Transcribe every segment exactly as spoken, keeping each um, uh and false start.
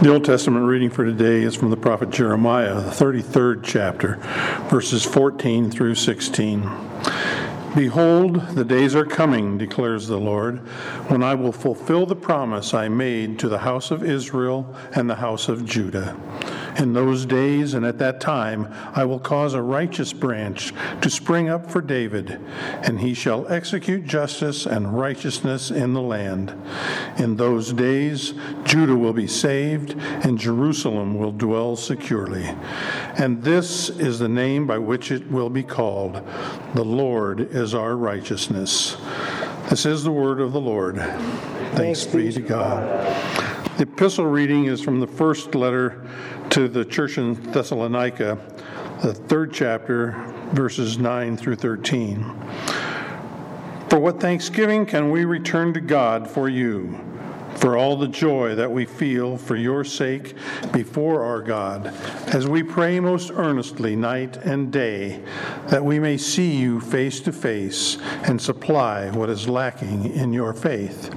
The Old Testament reading for today is from the prophet Jeremiah, the thirty-third chapter, verses fourteen through sixteen. Behold, the days are coming, declares the Lord, when I will fulfill the promise I made to the house of Israel and the house of Judah. In those days and at that time, I will cause a righteous branch to spring up for David, and he shall execute justice and righteousness in the land. In those days, Judah will be saved, and Jerusalem will dwell securely. And this is the name by which it will be called: the Lord is our righteousness. This is the word of the Lord. Thanks, Thanks be to God. The epistle reading is from the first letter to the church in Thessalonica, the third chapter, verses nine through thirteen. For what thanksgiving can we return to God for you, for all the joy that we feel for your sake before our God, as we pray most earnestly night and day, that we may see you face to face and supply what is lacking in your faith.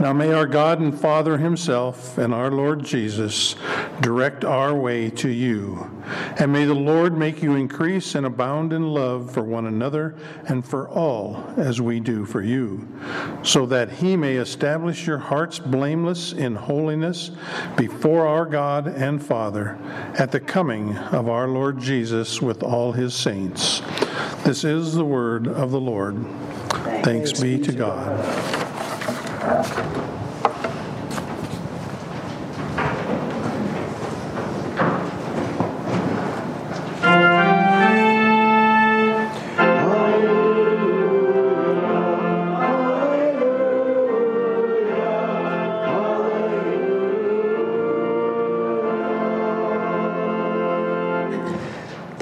Now may our God and Father himself and our Lord Jesus direct our way to you, and may the Lord make you increase and abound in love for one another and for all as we do for you, so that he may establish your hearts blameless in holiness before our God and Father at the coming of our Lord Jesus with all his saints. This is the word of the Lord. Thanks, Thanks be to God. The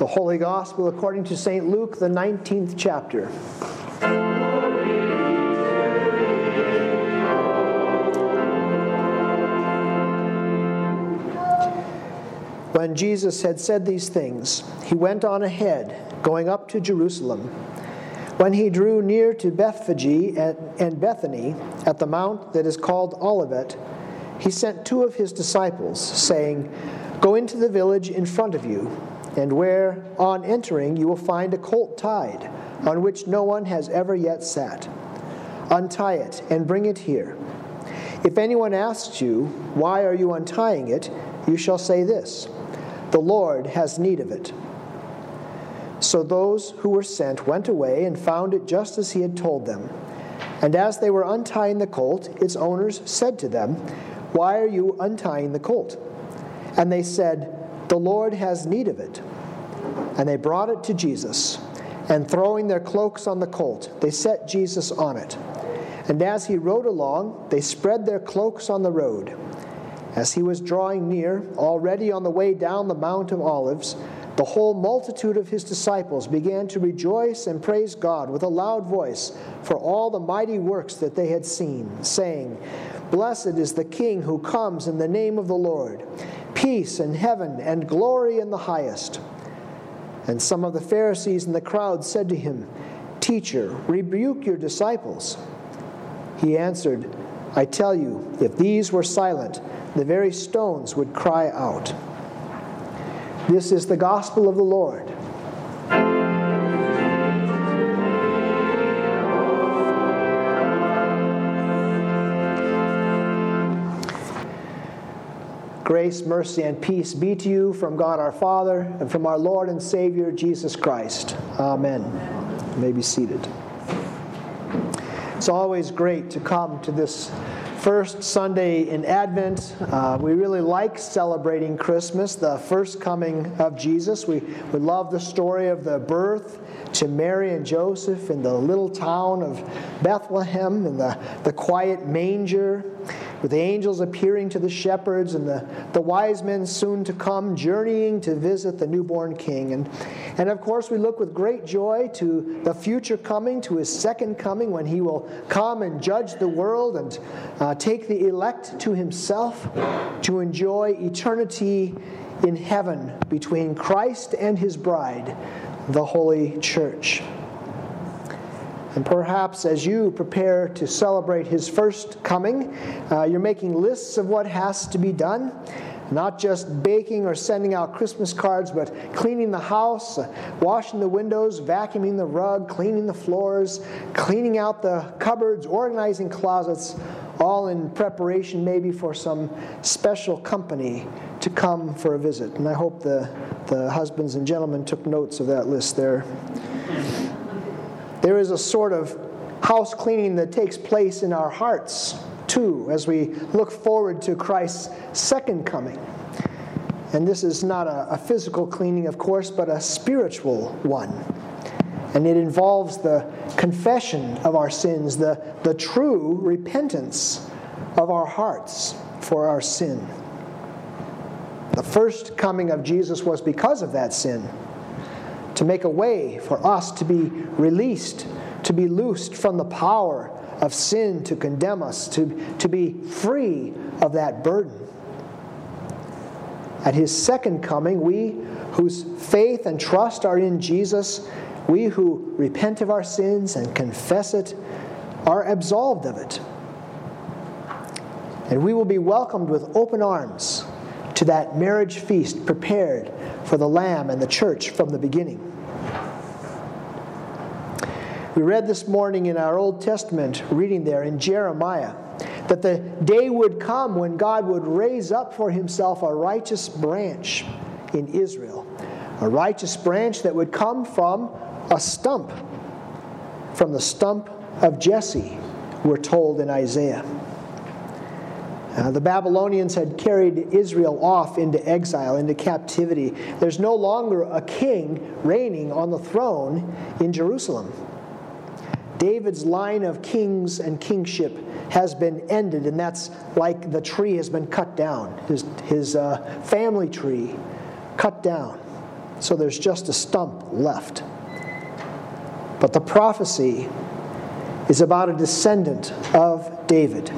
Holy Gospel according to Saint Luke, the nineteenth chapter. When Jesus had said these things, he went on ahead, going up to Jerusalem. When he drew near to Bethphage and Bethany, at the mount that is called Olivet, he sent two of his disciples, saying, Go into the village in front of you, and where, on entering, you will find a colt tied, on which no one has ever yet sat. Untie it and bring it here. If anyone asks you, Why are you untying it? You shall say this: The Lord has need of it. So those who were sent went away and found it just as he had told them. And as they were untying the colt, its owners said to them, Why are you untying the colt? And they said, The Lord has need of it. And they brought it to Jesus. And throwing their cloaks on the colt, they set Jesus on it. And as he rode along, they spread their cloaks on the road. As he was drawing near, already on the way down the Mount of Olives, the whole multitude of his disciples began to rejoice and praise God with a loud voice for all the mighty works that they had seen, saying, Blessed is the King who comes in the name of the Lord. Peace in heaven and glory in the highest. And some of the Pharisees in the crowd said to him, Teacher, rebuke your disciples. He answered, I tell you, if these were silent, the very stones would cry out. This is the gospel of the Lord. Grace, mercy, and peace be to you from God our Father and from our Lord and Savior Jesus Christ. Amen. You may be seated. It's always great to come to this first Sunday in Advent. Uh, we really like celebrating Christmas, the first coming of Jesus. We, we love the story of the birth to Mary and Joseph in the little town of Bethlehem, and the, the quiet manger, with the angels appearing to the shepherds, and the, the wise men soon to come journeying to visit the newborn king. And, and of course, we look with great joy to the future coming, to his second coming, when he will come and judge the world and uh, take the elect to himself to enjoy eternity in heaven between Christ and his bride, the Holy Church. And perhaps as you prepare to celebrate his first coming, uh, you're making lists of what has to be done, not just baking or sending out Christmas cards, but cleaning the house, washing the windows, vacuuming the rug, cleaning the floors, cleaning out the cupboards, organizing closets, all in preparation maybe for some special company to come for a visit. And I hope the, the husbands and gentlemen took notes of that list there. There is a sort of house cleaning that takes place in our hearts, too, as we look forward to Christ's second coming. And this is not a, a physical cleaning, of course, but a spiritual one. And it involves the confession of our sins, the, the true repentance of our hearts for our sin. The first coming of Jesus was because of that sin, to make a way for us to be released, to be loosed from the power of sin to condemn us, to, to be free of that burden. At his second coming, we whose faith and trust are in Jesus, we who repent of our sins and confess it, are absolved of it. And we will be welcomed with open arms to that marriage feast prepared for the Lamb and the church from the beginning. We read this morning in our Old Testament reading there in Jeremiah that the day would come when God would raise up for himself a righteous branch in Israel, a righteous branch that would come from a stump, from the stump of Jesse, we're told in Isaiah. Uh, the Babylonians had carried Israel off into exile, into captivity. There's no longer a king reigning on the throne in Jerusalem. David's line of kings and kingship has been ended, and that's like the tree has been cut down, his, his uh, family tree cut down. So there's just a stump left. But the prophecy is about a descendant of David,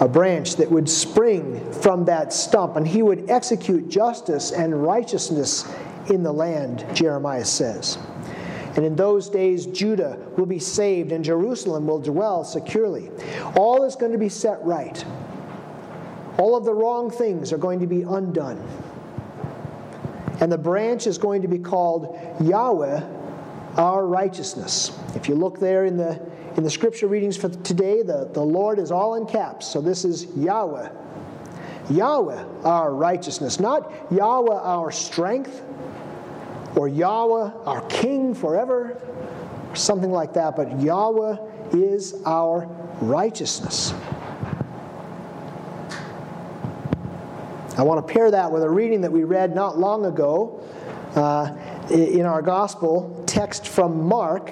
a branch that would spring from that stump, and he would execute justice and righteousness in the land, Jeremiah says. And in those days, Judah will be saved, and Jerusalem will dwell securely. All is going to be set right. All of the wrong things are going to be undone. And the branch is going to be called Yahweh, our righteousness. If you look there in the In the scripture readings for today, the, the Lord is all in caps. So this is Yahweh. Yahweh, our righteousness. Not Yahweh, our strength, or Yahweh, our king forever, or something like that. But Yahweh is our righteousness. I want to pair that with a reading that we read not long ago uh, in our gospel text from Mark,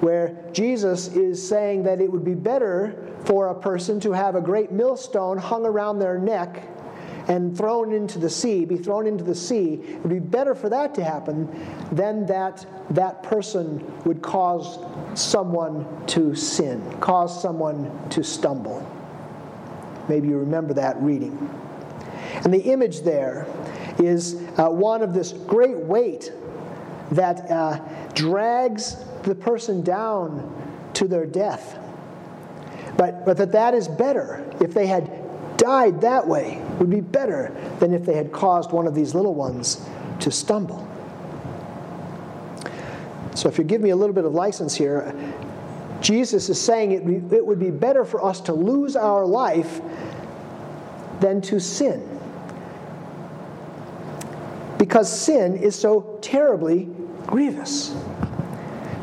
where Jesus is saying that it would be better for a person to have a great millstone hung around their neck and thrown into the sea, be thrown into the sea. It would be better for that to happen than that that person would cause someone to sin, cause someone to stumble. Maybe you remember that reading. And the image there is uh, one of this great weight that uh, drags the person down to their death. But but that that is better. If they had died that way, it would be better than if they had caused one of these little ones to stumble. So if you give me a little bit of license here, Jesus is saying it, be, it would be better for us to lose our life than to sin, because sin is so terribly grievous.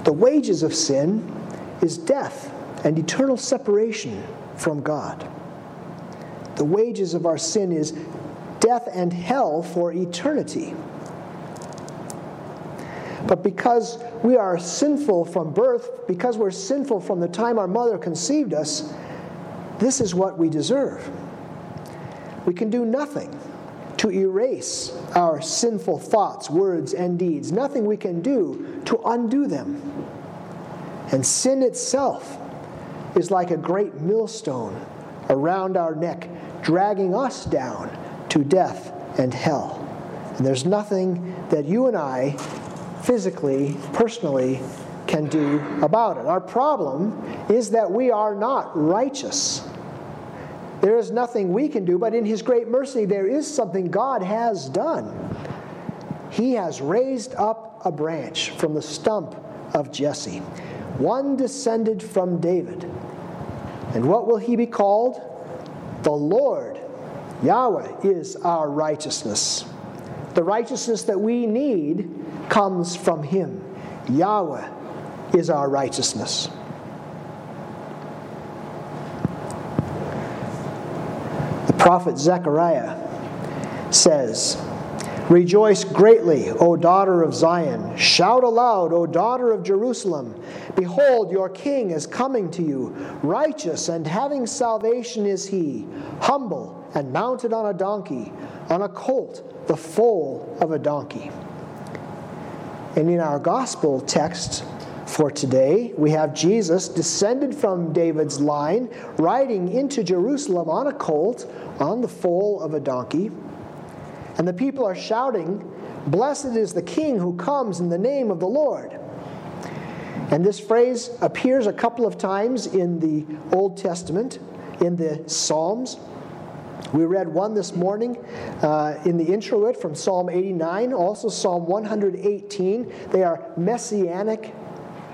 The wages of sin is death and eternal separation from God. The wages of our sin is death and hell for eternity. But because we are sinful from birth, because we're sinful from the time our mother conceived us, this is what we deserve. We can do nothing to erase our sinful thoughts, words, and deeds. Nothing we can do to undo them. And sin itself is like a great millstone around our neck, dragging us down to death and hell. And there's nothing that you and I physically, personally, can do about it. Our problem is that we are not righteous. There is nothing we can do, but in His great mercy, there is something God has done. He has raised up a branch from the stump of Jesse, one descended from David. And what will he be called? The Lord, Yahweh, is our righteousness. The righteousness that we need comes from Him. Yahweh is our righteousness. The prophet Zechariah says, "Rejoice greatly, O daughter of Zion. Shout aloud, O daughter of Jerusalem. Behold, your king is coming to you. Righteous and having salvation is he, humble and mounted on a donkey, on a colt, the foal of a donkey." And in our gospel text for today, we have Jesus descended from David's line, riding into Jerusalem on a colt, on the foal of a donkey. And the people are shouting, "Blessed is the King who comes in the name of the Lord." And this phrase appears a couple of times in the Old Testament, in the Psalms. We read one this morning uh, in the introit from Psalm eighty-nine, also Psalm one hundred eighteen. They are messianic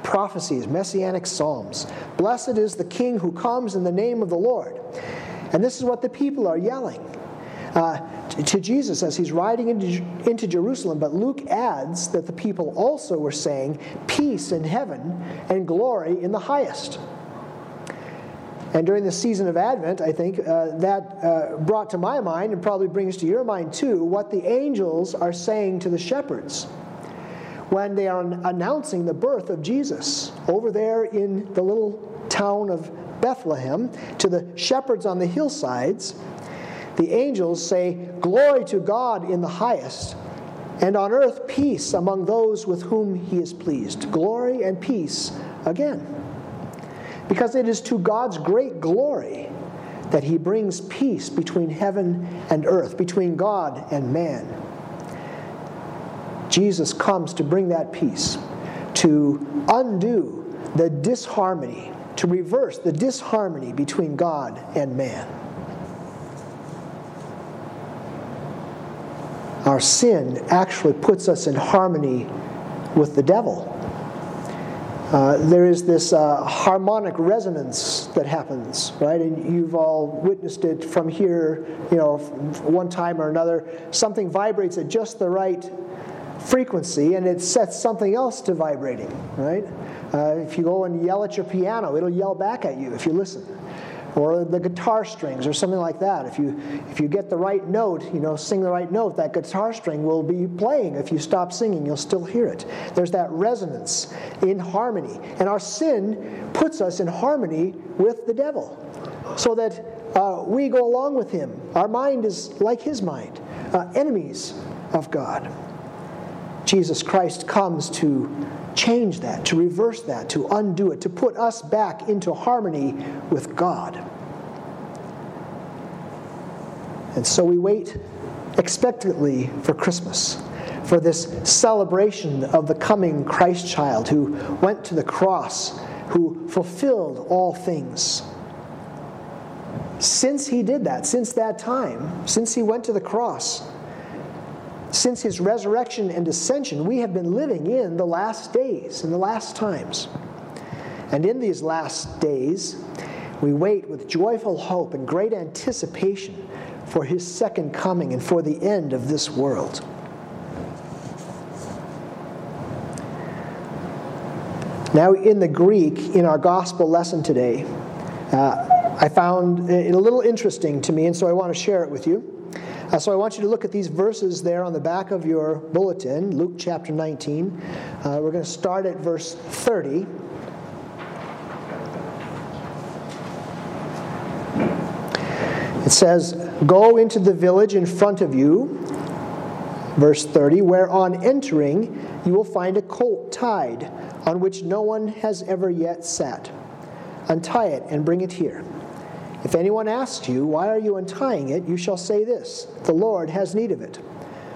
prophecies, messianic psalms. Blessed is the King who comes in the name of the Lord. And this is what the people are yelling Uh, to, to Jesus as he's riding into, into Jerusalem. But Luke adds that the people also were saying, "Peace in heaven and glory in the highest." And during the season of Advent, I think, uh, that uh, brought to my mind, and probably brings to your mind too, what the angels are saying to the shepherds when they are announcing the birth of Jesus over there in the little town of Bethlehem, to the shepherds on the hillsides. The angels say, "Glory to God in the highest, and on earth peace among those with whom He is pleased." Glory and peace again. Because it is to God's great glory that He brings peace between heaven and earth, between God and man. Jesus comes to bring that peace, to undo the disharmony, to reverse the disharmony between God and man. Our sin actually puts us in harmony with the devil. Uh, there is this uh, harmonic resonance that happens, right? And you've all witnessed it from here, you know, one time or another. Something vibrates at just the right frequency, and it sets something else to vibrating, right? Uh, if you go and yell at your piano, it'll yell back at you if you listen. Or the guitar strings, or something like that. If you if you get the right note, you know, sing the right note, that guitar string will be playing. If you stop singing, you'll still hear it. There's that resonance in harmony. And our sin puts us in harmony with the devil, so that uh, we go along with him. Our mind is like his mind, uh, enemies of God. Jesus Christ comes to change that, to reverse that, to undo it, to put us back into harmony with God. And so we wait expectantly for Christmas, for this celebration of the coming Christ child who went to the cross, who fulfilled all things. Since he did that, since that time, since he went to the cross, since his resurrection and ascension, we have been living in the last days, in the last times. And in these last days, we wait with joyful hope and great anticipation for his second coming and for the end of this world. Now, in the Greek, in our gospel lesson today, uh, I found it a little interesting to me, and so I want to share it with you. Uh, so I want you to look at these verses there on the back of your bulletin, Luke chapter nineteen. Uh, we're going to start at verse thirty. It says, "Go into the village in front of you," verse thirty, "where on entering you will find a colt tied, on which no one has ever yet sat. Untie it and bring it here. If anyone asks you, 'Why are you untying it?' you shall say this, 'The Lord has need of it.'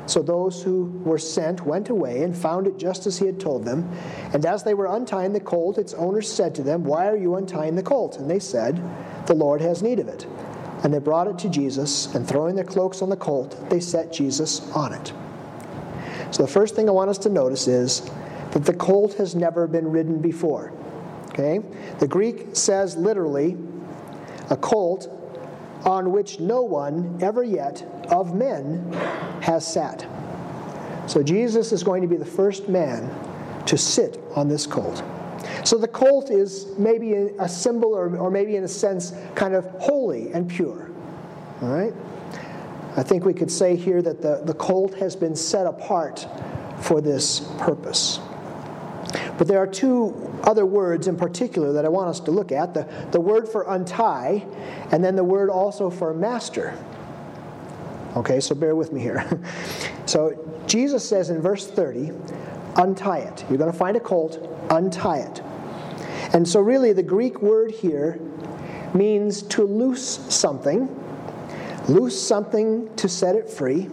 So those who were sent went away and found it just as he had told them. And as they were untying the colt, its owner said to them, "Why are you untying the colt?" And they said, "The Lord has need of it." And they brought it to Jesus, and throwing their cloaks on the colt, they set Jesus on it. So the first thing I want us to notice is that the colt has never been ridden before. Okay? The Greek says literally, a colt on which no one ever yet of men has sat. So Jesus is going to be the first man to sit on this colt. So the colt is maybe a symbol or, or maybe in a sense kind of holy and pure. All right? I think we could say here that the, the colt has been set apart for this purpose. But there are two other words in particular that I want us to look at. The, the word for untie, and then the word also for master. Okay, so bear with me here. So Jesus says in verse thirty, untie it. You're going to find a colt, untie it. And so really the Greek word here means to loose something, loose something to set it free.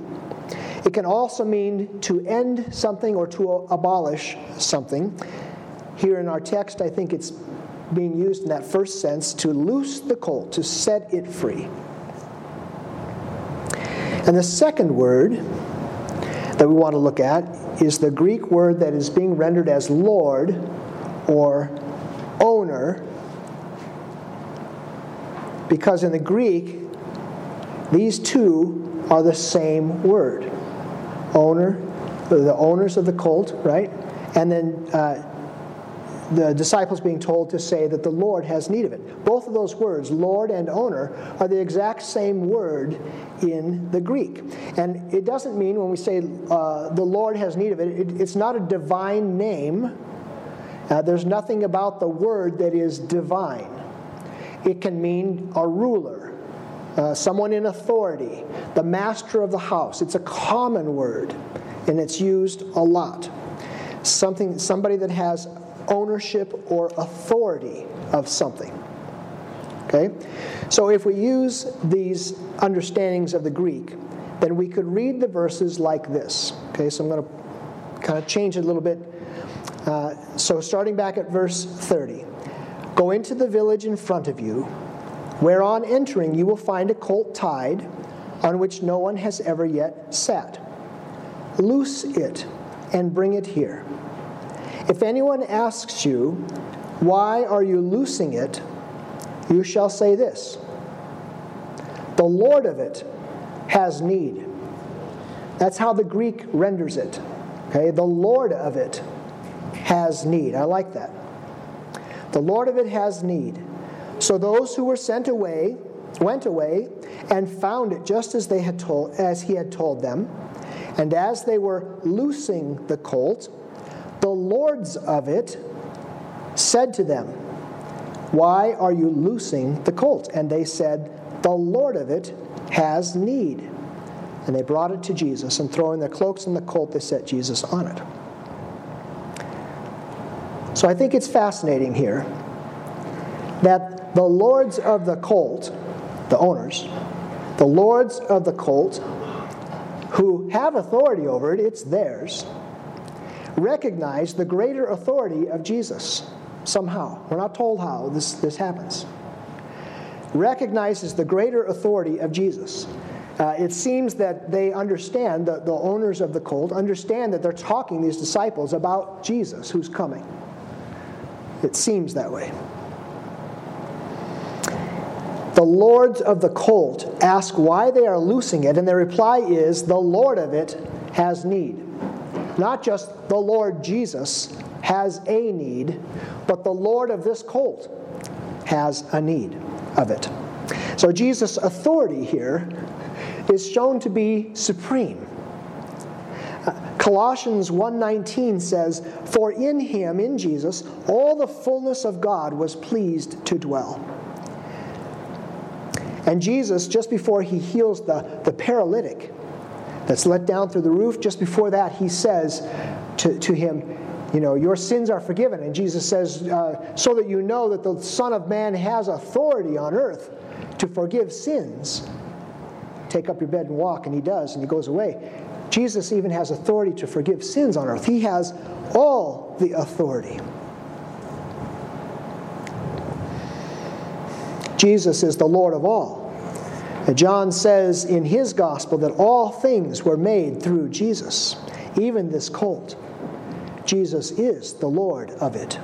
It can also mean to end something or to abolish something. Here in our text, I think it's being used in that first sense, to loose the colt, to set it free. And the second word that we want to look at is the Greek word that is being rendered as Lord or owner, because in the Greek, these two are the same word. Owner, the owners of the colt, right? And then uh, the disciples being told to say that the Lord has need of it. Both of those words, Lord and owner, are the exact same word in the Greek. And it doesn't mean when we say uh, the Lord has need of it, it it's not a divine name. Uh, there's nothing about the word that is divine. It can mean a ruler. Uh, someone in authority, the master of the house. It's a common word, and it's used a lot. Something, somebody that has ownership or authority of something. Okay? So if we use these understandings of the Greek, then we could read the verses like this. Okay, so I'm going to kind of change it a little bit. Uh, so starting back at verse thirty. Go into the village in front of you, where on entering you will find a colt tied, on which no one has ever yet sat. Loose it and bring it here. If anyone asks you, why are you loosing it? You shall say this, the Lord of it has need. That's how the Greek renders it. Okay, the Lord of it has need. I like that. The Lord of it has need. So those who were sent away went away and found it just as they had told, as he had told them. And as they were loosing the colt, the lords of it said to them, why are you loosing the colt? And they said, the Lord of it has need. And they brought it to Jesus, and throwing their cloaks on the colt, they set Jesus on it. So I think it's fascinating here that the lords of the colt, the owners, the lords of the colt, who have authority over it, it's theirs, recognize the greater authority of Jesus somehow. We're not told how this, this happens. Recognizes the greater authority of Jesus. Uh, it seems that they understand, the, the owners of the colt, understand that they're talking, these disciples, about Jesus who's coming. It seems that way. The lords of the colt ask why they are loosing it, and their reply is, the Lord of it has need. Not just the Lord Jesus has a need, but the Lord of this colt has a need of it. So Jesus' authority here is shown to be supreme. Colossians one nineteen says, for in him, in Jesus, all the fullness of God was pleased to dwell. And Jesus, just before he heals the, the paralytic that's let down through the roof, just before that he says to, to him, you know, your sins are forgiven. And Jesus says, uh, so that you know that the Son of Man has authority on earth to forgive sins. Take up your bed and walk, and he does, and he goes away. Jesus even has authority to forgive sins on earth. He has all the authority. Jesus is the Lord of all. John says in his gospel that all things were made through Jesus, even this colt. Jesus is the Lord of it.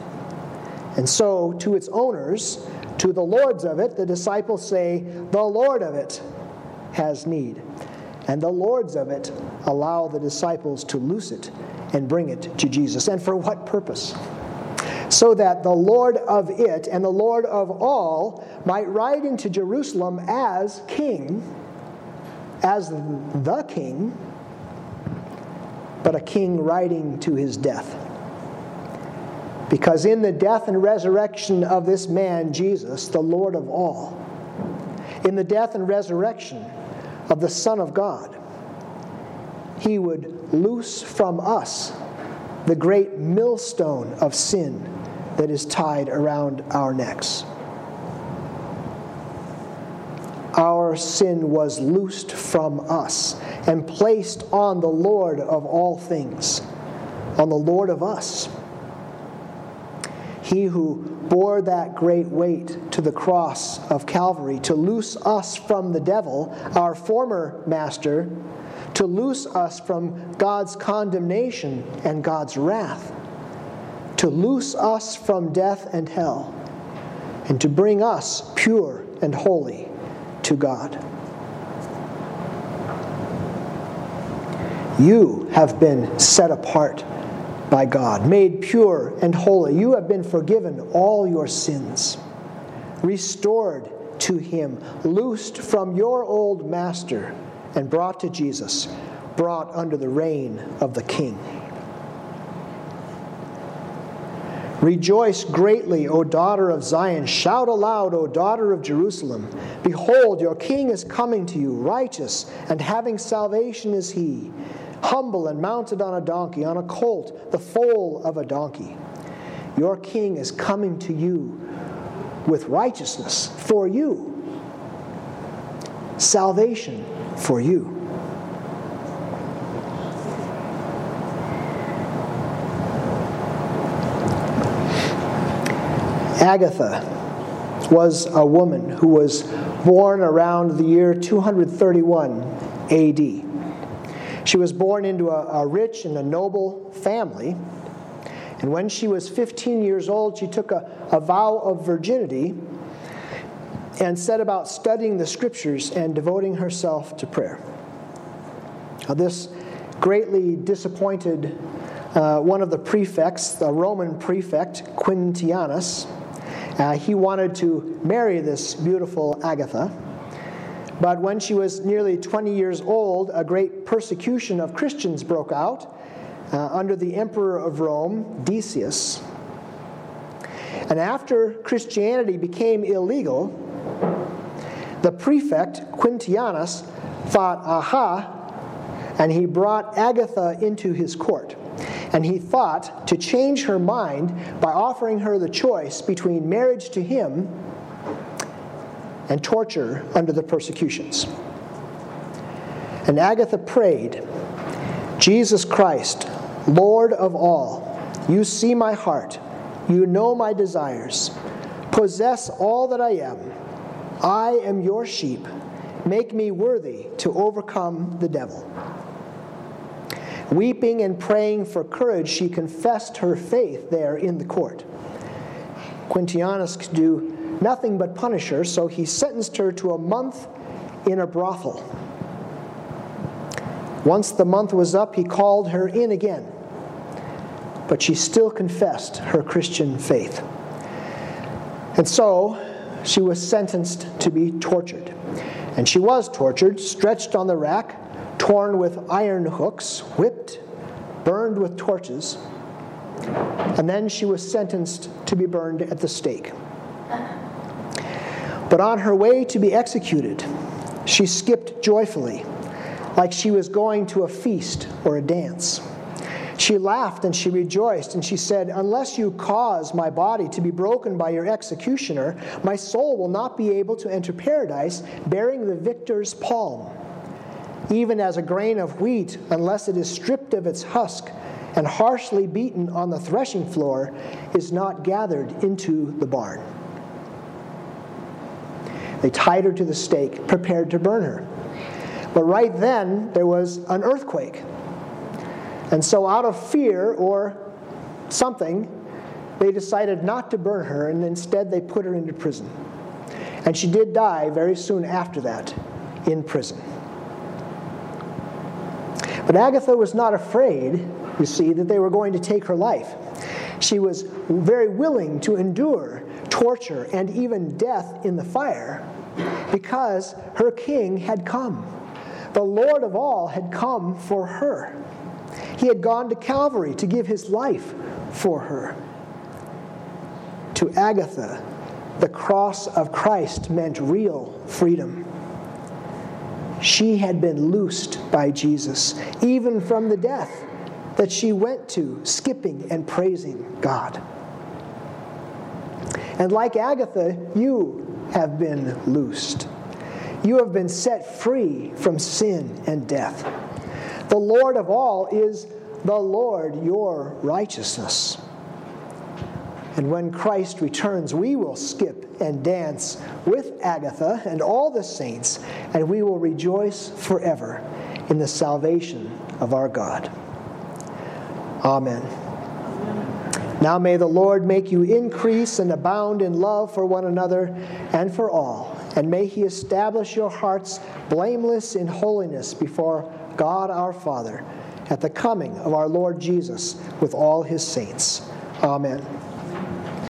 And so to its owners, to the lords of it, the disciples say, the Lord of it has need. And the lords of it allow the disciples to loose it and bring it to Jesus. And for what purpose? So that the Lord of it and the Lord of all might ride into Jerusalem as king, as the king, but a king riding to his death. Because in the death and resurrection of this man, Jesus, the Lord of all, in the death and resurrection of the Son of God, he would loose from us the great millstone of sin that is tied around our necks. Our sin was loosed from us and placed on the Lord of all things, on the Lord of us. He who bore that great weight to the cross of Calvary to loose us from the devil, our former master, to loose us from God's condemnation and God's wrath, to loose us from death and hell, and to bring us pure and holy to God. You have been set apart by God, made pure and holy. You have been forgiven all your sins, restored to Him, loosed from your old master, and brought to Jesus, brought under the reign of the King. Rejoice greatly, O daughter of Zion. Shout aloud, O daughter of Jerusalem. Behold, your King is coming to you, righteous and having salvation is He, humble and mounted on a donkey, on a colt, the foal of a donkey. Your King is coming to you with righteousness for you, salvation for you. Agatha was a woman who was born around the year two thirty-one A D. She was born into a, a rich and a noble family, and when she was fifteen years old, she took a, a vow of virginity and set about studying the Scriptures and devoting herself to prayer. Now, this greatly disappointed uh, one of the prefects, the Roman prefect, Quintianus. Uh, he wanted to marry this beautiful Agatha, but when she was nearly twenty years old, a great persecution of Christians broke out uh, under the emperor of Rome, Decius. And after Christianity became illegal, the prefect, Quintianus, thought, aha, and he brought Agatha into his court. And he thought to change her mind by offering her the choice between marriage to him and torture under the persecutions. And Agatha prayed, Jesus Christ, Lord of all, you see my heart, you know my desires, possess all that I am. I am your sheep. Make me worthy to overcome the devil. Weeping and praying for courage, she confessed her faith there in the court. Quintianus could do nothing but punish her, so he sentenced her to a month in a brothel. Once the month was up, he called her in again, but she still confessed her Christian faith. And so she was sentenced to be tortured. And she was tortured, stretched on the rack, torn with iron hooks, whipped, burned with torches, and then she was sentenced to be burned at the stake. But on her way to be executed, she skipped joyfully, like she was going to a feast or a dance. She laughed and she rejoiced, and she said, unless you cause my body to be broken by your executioner, my soul will not be able to enter paradise bearing the victor's palm. even as a grain of wheat, unless it is stripped of its husk and harshly beaten on the threshing floor, is not gathered into the barn. They tied her to the stake, prepared to burn her. But right then, there was an earthquake. And so out of fear or something, they decided not to burn her, and instead they put her into prison. And she did die very soon after that in prison. But Agatha was not afraid, you see, that they were going to take her life. She was very willing to endure torture and even death in the fire because her king had come. The Lord of all had come for her. He had gone to Calvary to give his life for her. To Agatha, the cross of Christ meant real freedom. She had been loosed by Jesus, even from the death that she went to, skipping and praising God. And like Agatha, you have been loosed. You have been set free from sin and death. The Lord of all is the Lord your righteousness. And when Christ returns, we will skip and dance with Agatha and all the saints, and we will rejoice forever in the salvation of our God. Amen. Now may the Lord make you increase and abound in love for one another and for all, and may he establish your hearts blameless in holiness before God our Father at the coming of our Lord Jesus with all his saints. Amen.